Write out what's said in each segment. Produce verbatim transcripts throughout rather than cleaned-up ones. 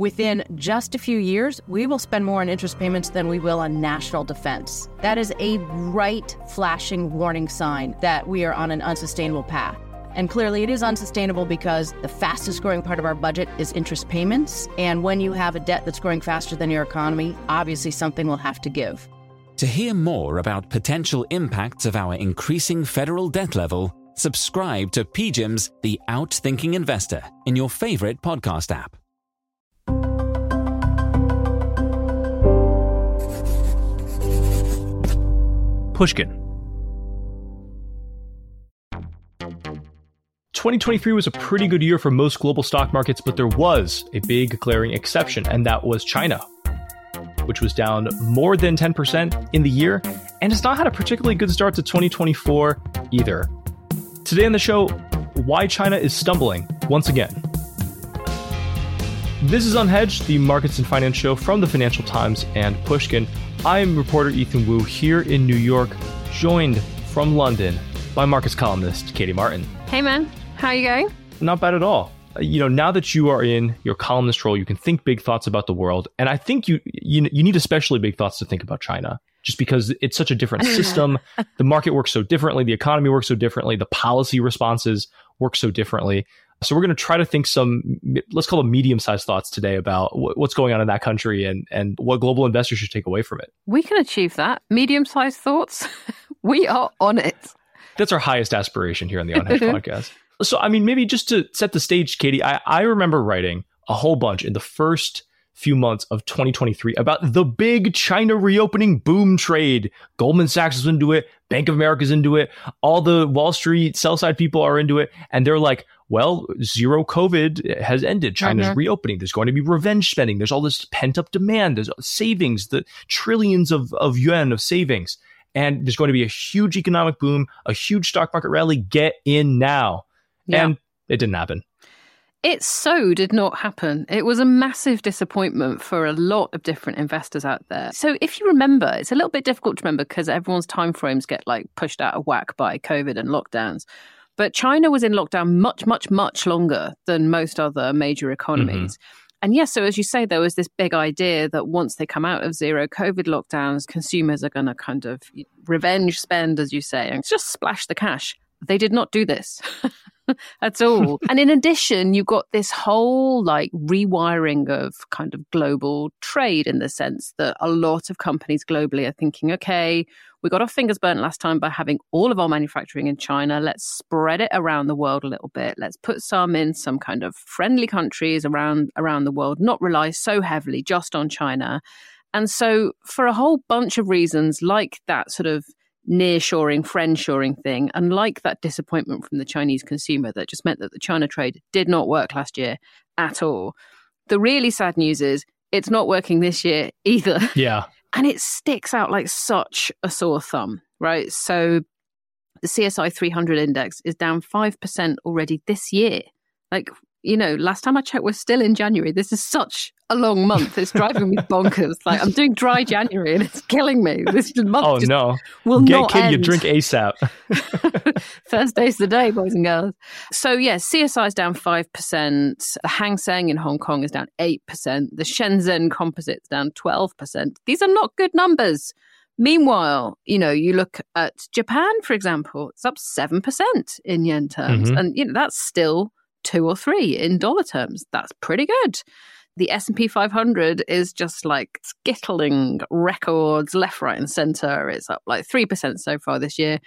Within just a few years, we will spend more on interest payments than we will on national defense. That is a bright, flashing warning sign that we are on an unsustainable path. And clearly it is unsustainable because the fastest growing part of our budget is interest payments. And when you have a debt that's growing faster than your economy, obviously something will have to give. To hear more about potential impacts of our increasing federal debt level, subscribe to P G I M's The Outthinking Investor in your favorite podcast app. Pushkin. twenty twenty-three was a pretty good year for most global stock markets, but there was a big glaring exception, and that was China, which was down more than ten percent in the year, and has not had a particularly good start to twenty twenty-four either. Today on the show, why China is stumbling once again. This is Unhedged, the markets and finance show from the Financial Times and Pushkin. I'm reporter Ethan Wu here in New York, joined from London by markets columnist Katie Martin. Hey man. How are you going? Not bad at all. You know, now that you are in your columnist role, you can think big thoughts about the world. And I think you you, you need especially big thoughts to think about China, just because it's such a different system. The market works so differently. The economy works so differently. The policy responses work so differently. So we're going to try to think some, let's call them medium-sized thoughts today about wh- what's going on in that country and, and what global investors should take away from it. We can achieve that. Medium-sized thoughts. We are on it. That's our highest aspiration here on the Unhedged podcast. So, I mean, maybe just to set the stage, Katie, I, I remember writing a whole bunch in the first few months of twenty twenty-three about the big China reopening boom trade. Goldman Sachs is into it. Bank of America is into it. All the Wall Street sell side people are into it. And they're like, well, zero COVID has ended. China's mm-hmm. reopening. There's going to be revenge spending. There's all this pent up demand. There's savings, the trillions of, of yuan of savings. And there's going to be a huge economic boom, a huge stock market rally. Get in now. Yeah. And it didn't happen. It so did not happen. It was a massive disappointment for a lot of different investors out there. So if you remember, it's a little bit difficult to remember because everyone's timeframes get like pushed out of whack by COVID and lockdowns. But China was in lockdown much, much, much longer than most other major economies. Mm-hmm. And yes, so as you say, there was this big idea that once they come out of zero COVID lockdowns, consumers are going to kind of revenge spend, as you say, and just splash the cash. They did not do this at all. And in addition, you've got this whole like rewiring of kind of global trade in the sense that a lot of companies globally are thinking, okay, we got our fingers burnt last time by having all of our manufacturing in China. Let's spread it around the world a little bit. Let's put some in some kind of friendly countries around around the world, not rely so heavily just on China. And so for a whole bunch of reasons like that sort of nearshoring, friendshoring thing, and like that disappointment from the Chinese consumer that just meant that the China trade did not work last year at all. The really sad news is it's not working this year either. Yeah. And it sticks out like such a sore thumb, right? So the C S I three hundred index is down five percent already this year. Like, you know, last time I checked, we're still in January. This is such a long month. It's driving me bonkers. Like, I'm doing dry January and it's killing me. This month oh, just no. will Get not kid, end. You drink ASAP. Thursday's the day, boys and girls. So, yeah, C S I is down five percent. The Hang Seng in Hong Kong is down eight percent. The Shenzhen composite is down twelve percent. These are not good numbers. Meanwhile, you know, you look at Japan, for example, it's up seven percent in yen terms. Mm-hmm. And, you know, that's still two or three in dollar terms. That's pretty good. The S and P five hundred is just like skittling records left, right and centre. It's up like three percent so far this year.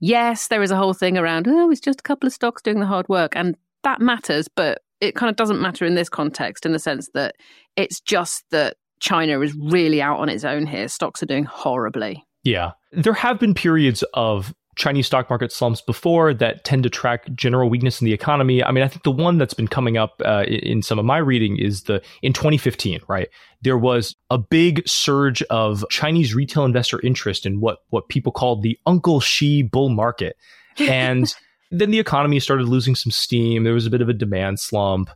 Yes, there is a whole thing around, oh, it's just a couple of stocks doing the hard work. And that matters, but it kind of doesn't matter in this context in the sense that it's just that China is really out on its own here. Stocks are doing horribly. Yeah. There have been periods of Chinese stock market slumps before that tend to track general weakness in the economy. I mean, I think the one that's been coming up uh, in some of my reading is the in twenty fifteen, right? There was a big surge of Chinese retail investor interest in what what people called the Uncle Xi bull market. And then the economy started losing some steam. There was a bit of a demand slump.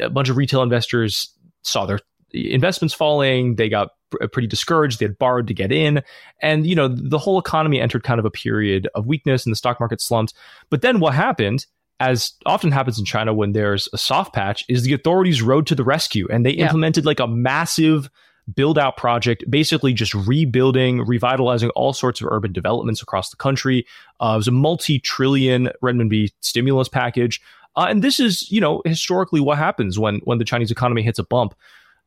A bunch of retail investors saw their investments falling. They got pretty discouraged. They had borrowed to get in. And, you know, the whole economy entered kind of a period of weakness and the stock market slumped. But then what happened as often happens in China when there's a soft patch, is the authorities rode to the rescue. And they yeah. implemented like a massive build out project, basically just rebuilding, revitalizing all sorts of urban developments across the country. Uh, it was a multi-trillion renminbi stimulus package. Uh, and this is, you know, historically what happens when when the Chinese economy hits a bump.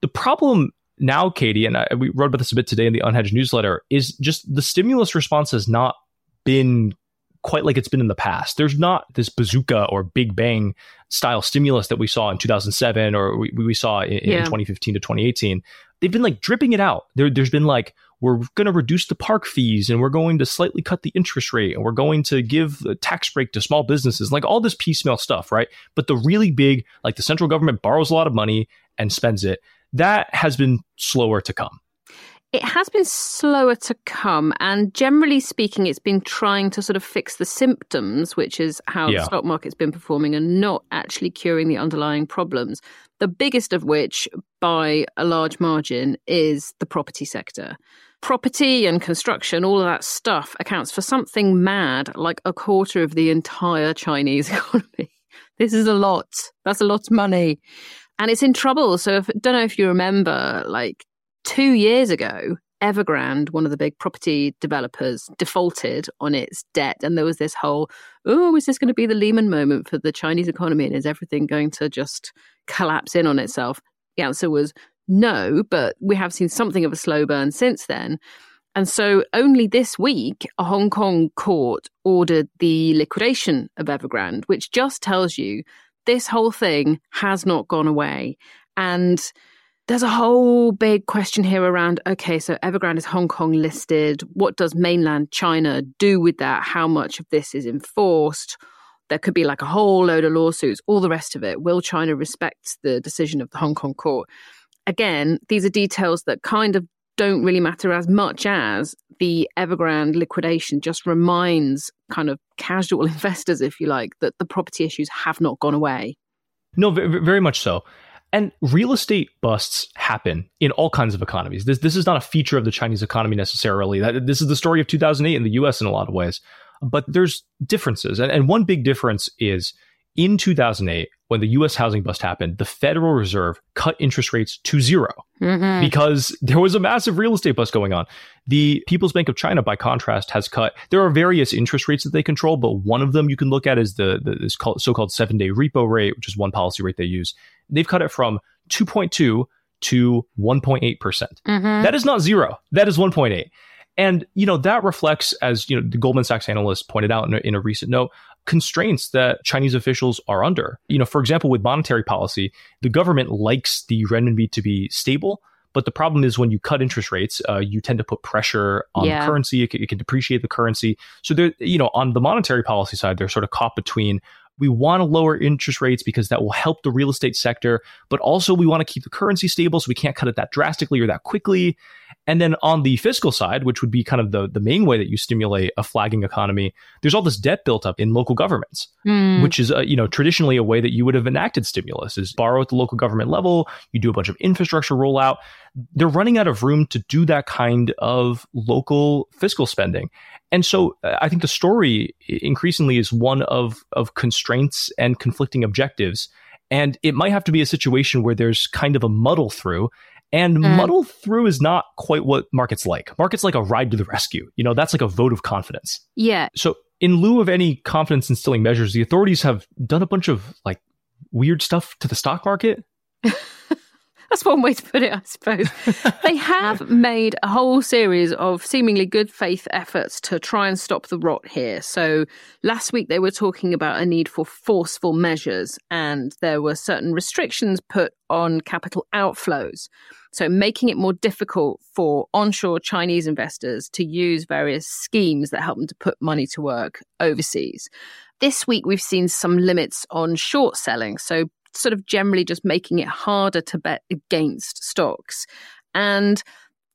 The problem now, Katie, and I, we wrote about this a bit today in the Unhedged newsletter, is just the stimulus response has not been quite like it's been in the past. There's not this bazooka or Big Bang style stimulus that we saw in two thousand seven or we, we saw in, yeah. in twenty fifteen to twenty eighteen. They've been like dripping it out. There, there's been like, we're going to reduce the park fees and we're going to slightly cut the interest rate and we're going to give a tax break to small businesses, like all this piecemeal stuff, right? But the really big, like the central government borrows a lot of money and spends it. That has been slower to come. It has been slower to come. And generally speaking, it's been trying to sort of fix the symptoms, which is how yeah. the stock market's been performing and not actually curing the underlying problems. The biggest of which, by a large margin, is the property sector. Property and construction, all of that stuff accounts for something mad like a quarter of the entire Chinese economy. This is a lot. That's a lot of money. And it's in trouble. So if, don't know if you remember, like, Two years ago, Evergrande, one of the big property developers, defaulted on its debt. And there was this whole, oh, is this going to be the Lehman moment for the Chinese economy? And is everything going to just collapse in on itself? The answer was no, but we have seen something of a slow burn since then. And so only this week, a Hong Kong court ordered the liquidation of Evergrande, which just tells you this whole thing has not gone away. And there's a whole big question here around, okay, so Evergrande is Hong Kong listed. What does mainland China do with that? How much of this is enforced? There could be like a whole load of lawsuits, all the rest of it. Will China respect the decision of the Hong Kong court? Again, these are details that kind of don't really matter as much as the Evergrande liquidation just reminds kind of casual investors, if you like, that the property issues have not gone away. No, very much so. And real estate busts happen in all kinds of economies. This this is not a feature of the Chinese economy necessarily. That, this is the story of two thousand eight in the U S in a lot of ways. But there's differences. And, and one big difference is in two thousand eight, when the U S housing bust happened, the Federal Reserve cut interest rates to zero mm-hmm. because there was a massive real estate bust going on. The People's Bank of China, by contrast, has cut. There are various interest rates that they control, but one of them you can look at is the, the this so-called seven-day repo rate, which is one policy rate they use. They've cut it from two point two to one point eight percent. Mm-hmm. That is not zero. That is one point eight. And, you know, that reflects, as, you know, the Goldman Sachs analyst pointed out in a, in a recent note, constraints that Chinese officials are under. You know, for example, with monetary policy, the government likes the renminbi to be stable. But the problem is when you cut interest rates, uh, you tend to put pressure on yeah. the currency. It can, it can depreciate the currency. So, there, you know, on the monetary policy side, they're sort of caught between, we want to lower interest rates because that will help the real estate sector, but also we want to keep the currency stable, so we can't cut it that drastically or that quickly. And then on the fiscal side, which would be kind of the, the main way that you stimulate a flagging economy, there's all this debt built up in local governments, mm. which is, uh, you know, traditionally a way that you would have enacted stimulus is borrow at the local government level. You do a bunch of infrastructure rollout. They're running out of room to do that kind of local fiscal spending. And so uh, I think the story increasingly is one of, of constraints and conflicting objectives. And it might have to be a situation where there's kind of a muddle through. And mm. muddle through is not quite what markets like. Markets like a ride to the rescue. You know, that's like a vote of confidence. Yeah. So in lieu of any confidence instilling measures, the authorities have done a bunch of like weird stuff to the stock market. That's one way to put it, I suppose. They have made a whole series of seemingly good faith efforts to try and stop the rot here. So last week they were talking about a need for forceful measures, and there were certain restrictions put on capital outflows. So making it more difficult for onshore Chinese investors to use various schemes that help them to put money to work overseas. This week we've seen some limits on short selling. So sort of generally just making it harder to bet against stocks. And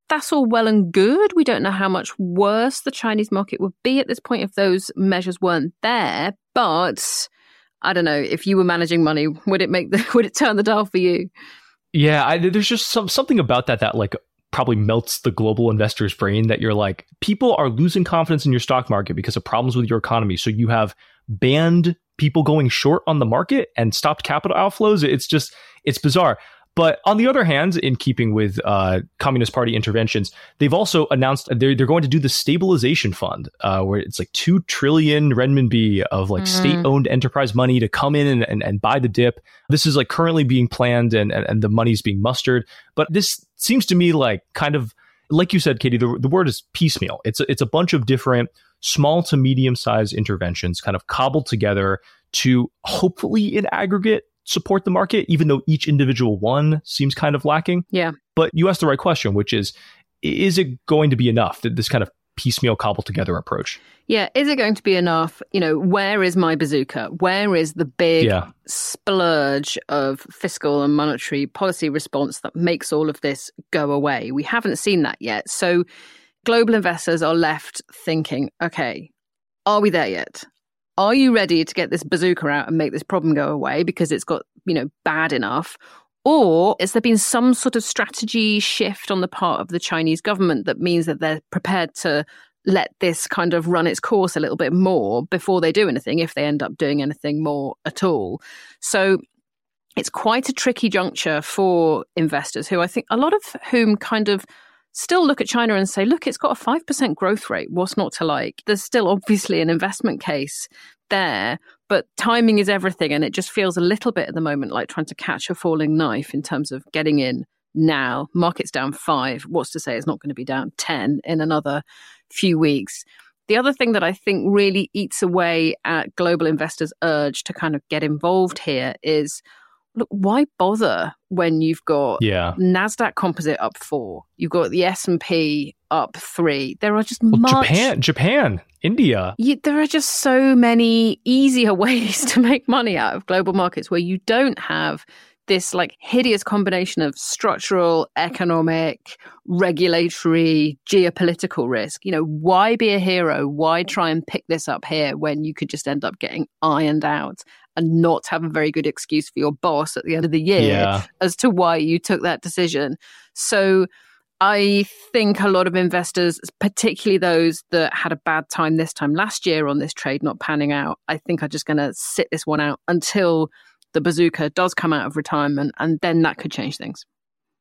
that's all well and good. We don't know how much worse the Chinese market would be at this point if those measures weren't there. But I don't know, if you were managing money, would it make the, would it turn the dial for you? Yeah, I, there's just some, something about that that like probably melts the global investor's brain that you're like, people are losing confidence in your stock market because of problems with your economy. So you have banned people going short on the market and stopped capital outflows. It's just, it's bizarre. But on the other hand, in keeping with uh, Communist Party interventions, they've also announced they're, they're going to do the stabilization fund, uh, where it's like two trillion renminbi of like mm. state-owned enterprise money to come in and, and, and buy the dip. This is like currently being planned and, and, and the money's being mustered. But this seems to me like kind of, like you said, Katie, the, the word is piecemeal. It's a, it's a bunch of different small to medium-sized interventions kind of cobbled together to hopefully in aggregate support the market, even though each individual one seems kind of lacking. Yeah. But you asked the right question, which is, is it going to be enough, that this kind of piecemeal cobbled together approach? Yeah. Is it going to be enough? You know, where is my bazooka? Where is the big yeah. splurge of fiscal and monetary policy response that makes all of this go away? We haven't seen that yet. So global investors are left thinking, okay, are we there yet? Are you ready to get this bazooka out and make this problem go away because it's got, you know, bad enough? Or has there been some sort of strategy shift on the part of the Chinese government that means that they're prepared to let this kind of run its course a little bit more before they do anything, if they end up doing anything more at all? So it's quite a tricky juncture for investors who I think a lot of whom kind of still look at China and say, look, it's got a five percent growth rate. What's not to like? There's still obviously an investment case there, but timing is everything. And it just feels a little bit at the moment like trying to catch a falling knife in terms of getting in now. Market's down five. What's to say it's not going to be down ten in another few weeks? The other thing that I think really eats away at global investors' urge to kind of get involved here is, look, why bother when you've got yeah. NASDAQ Composite up four? You've got the S and P up three. There are just well, much... Japan, Japan, India. You, there are just so many easier ways to make money out of global markets where you don't have this like hideous combination of structural, economic, regulatory, geopolitical risk. You know, why be a hero? Why try and pick this up here when you could just end up getting ironed out and not have a very good excuse for your boss at the end of the year yeah. as to why you took that decision? So I think a lot of investors, particularly those that had a bad time this time last year on this trade not panning out, I think are just going to sit this one out until the bazooka does come out of retirement, and then that could change things.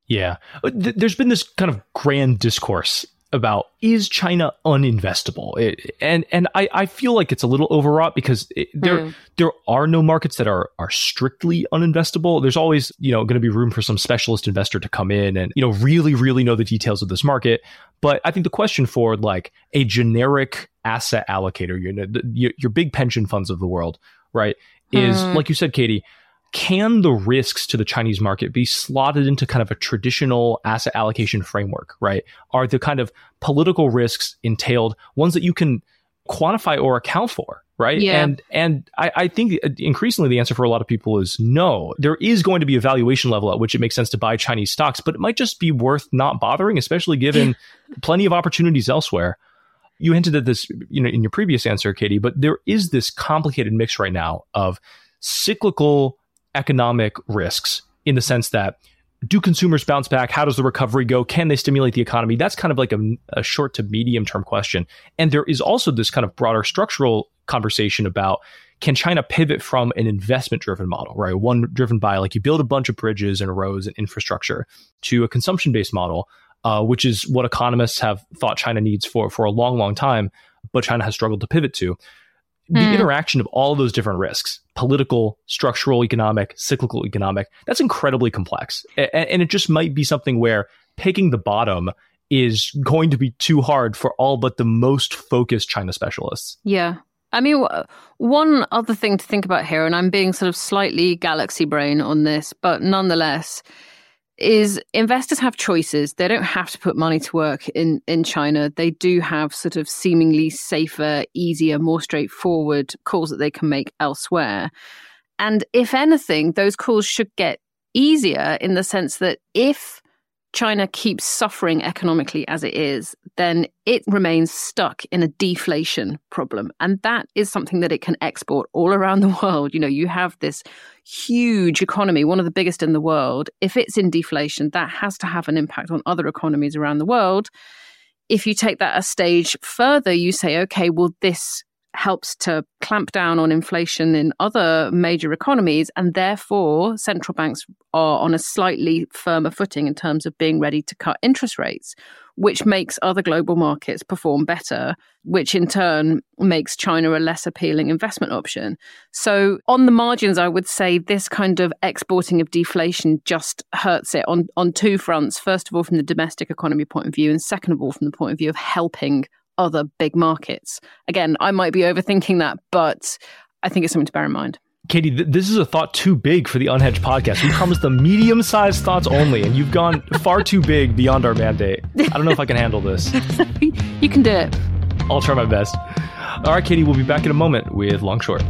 Yeah. There's been this kind of grand discourse about, is China uninvestable? It, and and I, I feel like it's a little overwrought because it, there mm. there are no markets that are are strictly uninvestable. There's always, you know, going to be room for some specialist investor to come in and, you know, really, really know the details of this market. But I think the question for like a generic asset allocator, you know, the, your, your big pension funds of the world, right, is mm. like you said, Katie, can the risks to the Chinese market be slotted into kind of a traditional asset allocation framework, right? Are the kind of political risks entailed ones that you can quantify or account for, right? Yeah. And and I, I think increasingly the answer for a lot of people is no. There is going to be a valuation level at which it makes sense to buy Chinese stocks, but it might just be worth not bothering, especially given plenty of opportunities elsewhere. You hinted at this, you know, in your previous answer, Katie, but there is this complicated mix right now of cyclical economic risks in the sense that, do consumers bounce back? How does the recovery go? Can they stimulate the economy? That's kind of like a, a short to medium term question. And there is also this kind of broader structural conversation about, can China pivot from an investment driven model, right? One driven by like you build a bunch of bridges and roads and infrastructure, to a consumption based model, uh, which is what economists have thought China needs for, for a long, long time, but China has struggled to pivot to. The mm. interaction of all of those different risks, political, structural, economic, cyclical, economic, that's incredibly complex. A- and it just might be something where picking the bottom is going to be too hard for all but the most focused China specialists. Yeah. I mean, w- one other thing to think about here, and I'm being sort of slightly galaxy brain on this, but nonetheless, is investors have choices. They don't have to put money to work in, in China. They do have sort of seemingly safer, easier, more straightforward calls that they can make elsewhere. And if anything, those calls should get easier in the sense that if China keeps suffering economically as it is, then it remains stuck in a deflation problem. And that is something that it can export all around the world. You know, you have this huge economy, one of the biggest in the world. If it's in deflation, that has to have an impact on other economies around the world. If you take that a stage further, you say, okay, well, this helps to clamp down on inflation in other major economies, and therefore central banks are on a slightly firmer footing in terms of being ready to cut interest rates, which makes other global markets perform better, which in turn makes China a less appealing investment option. So on the margins, I would say this kind of exporting of deflation just hurts it on, on two fronts. First of all, from the domestic economy point of view, and second of all, from the point of view of helping other big markets. Again, I might be overthinking that, but I think it's something to bear in mind. Katie, th- this is a thought too big for the Unhedged podcast. We promised the medium-sized thoughts only, and you've gone far too big beyond our mandate. I don't know if I can handle this. You can do it. I'll try my best. All right, Katie, we'll be back in a moment with Long Short.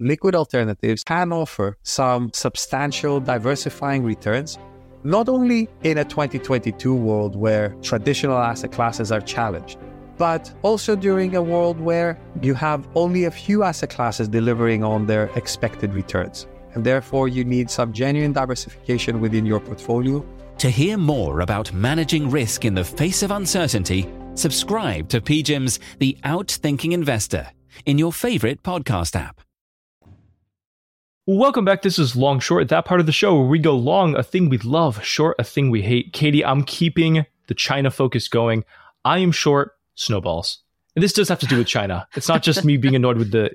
Liquid alternatives can offer some substantial diversifying returns, not only in a twenty twenty-two world where traditional asset classes are challenged, but also during a world where you have only a few asset classes delivering on their expected returns. And therefore, you need some genuine diversification within your portfolio. To hear more about managing risk in the face of uncertainty, subscribe to P G I M's The Outthinking Investor in your favorite podcast app. Welcome back. This is Long Short, that part of the show where we go long, a thing we love, short, a thing we hate. Katie, I'm keeping the China focus going. I am short snowballs. And this does have to do with China. It's not just me being annoyed with the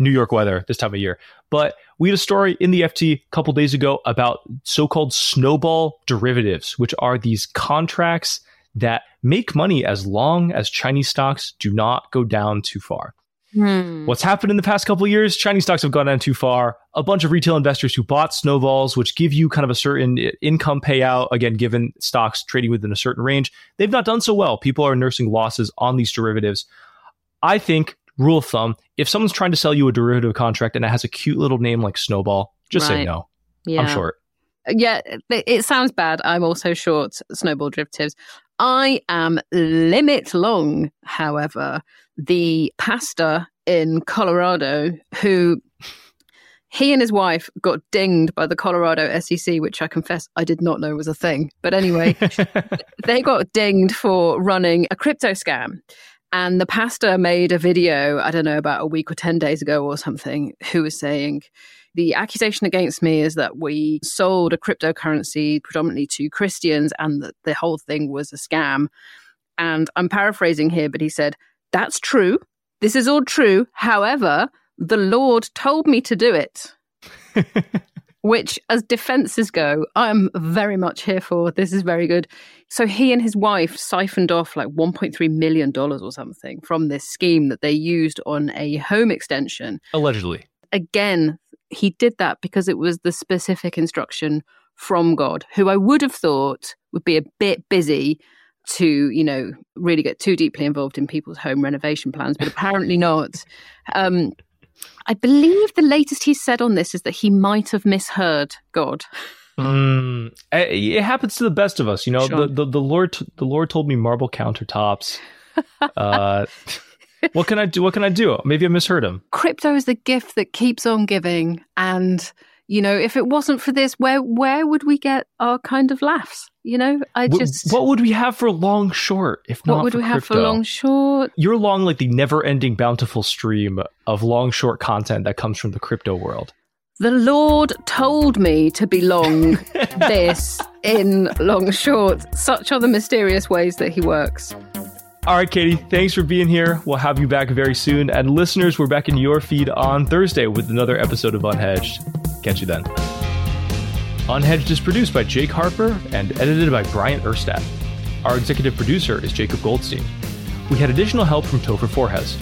New York weather this time of year. But we had a story in the F T a couple days ago about so-called snowball derivatives, which are these contracts that make money as long as Chinese stocks do not go down too far. Hmm. What's happened in the past couple of years, Chinese stocks have gone down too far. A bunch of retail investors who bought snowballs, which give you kind of a certain income payout, again, given stocks trading within a certain range, they've not done so well. People are nursing losses on these derivatives. I think, rule of thumb, if someone's trying to sell you a derivative contract and it has a cute little name like Snowball, just right. say no. Yeah. I'm short. Yeah, it sounds bad. I'm also short snowball derivatives. I am limit long, however. The pastor in Colorado who, he and his wife got dinged by the Colorado S E C, which I confess I did not know was a thing. But anyway, they got dinged for running a crypto scam. And the pastor made a video, I don't know, about a week or ten days ago or something, who was saying, the accusation against me is that we sold a cryptocurrency predominantly to Christians and that the whole thing was a scam. And I'm paraphrasing here, but he said, that's true. This is all true. However, the Lord told me to do it, which as defenses go, I'm very much here for. This is very good. So he and his wife siphoned off like one point three million dollars or something from this scheme that they used on a home extension. Allegedly. Again, he did that because it was the specific instruction from God, who I would have thought would be a bit busy to, you know, really get too deeply involved in people's home renovation plans, but apparently not. Um, I believe the latest he said on this is that he might have misheard God. Mm, it happens to the best of us, you know. Sure. The, the the Lord the Lord told me marble countertops. Uh, what can I do? What can I do? Maybe I misheard him. Crypto is the gift that keeps on giving, and you know, if it wasn't for this, where where would we get our kind of laughs? You know, I just... What would we have for Long Short if not for crypto? What would we have for Long Short? You're long like the never-ending bountiful stream of Long Short content that comes from the crypto world. The Lord told me to be long this in Long Short. Such are the mysterious ways that he works. All right, Katie, thanks for being here. We'll have you back very soon. And listeners, we're back in your feed on Thursday with another episode of Unhedged. Catch you then. Unhedged is produced by Jake Harper and edited by Brian Erstad. Our executive producer is Jacob Goldstein. We had additional help from Topher Forges.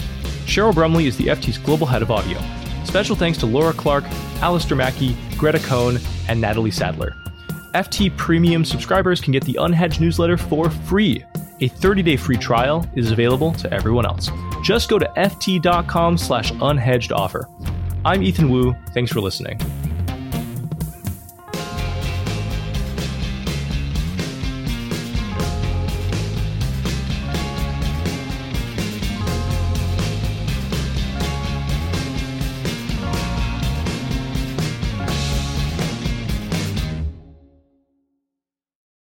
Cheryl Brumley is the F T's global head of audio. Special thanks to Laura Clark, Alistair Mackey, Greta Cohn, and Natalie Sadler. F T Premium subscribers can get the Unhedged newsletter for free. A thirty-day free trial is available to everyone else. Just go to F T dot com slash unhedged offer. I'm Ethan Wu. Thanks for listening.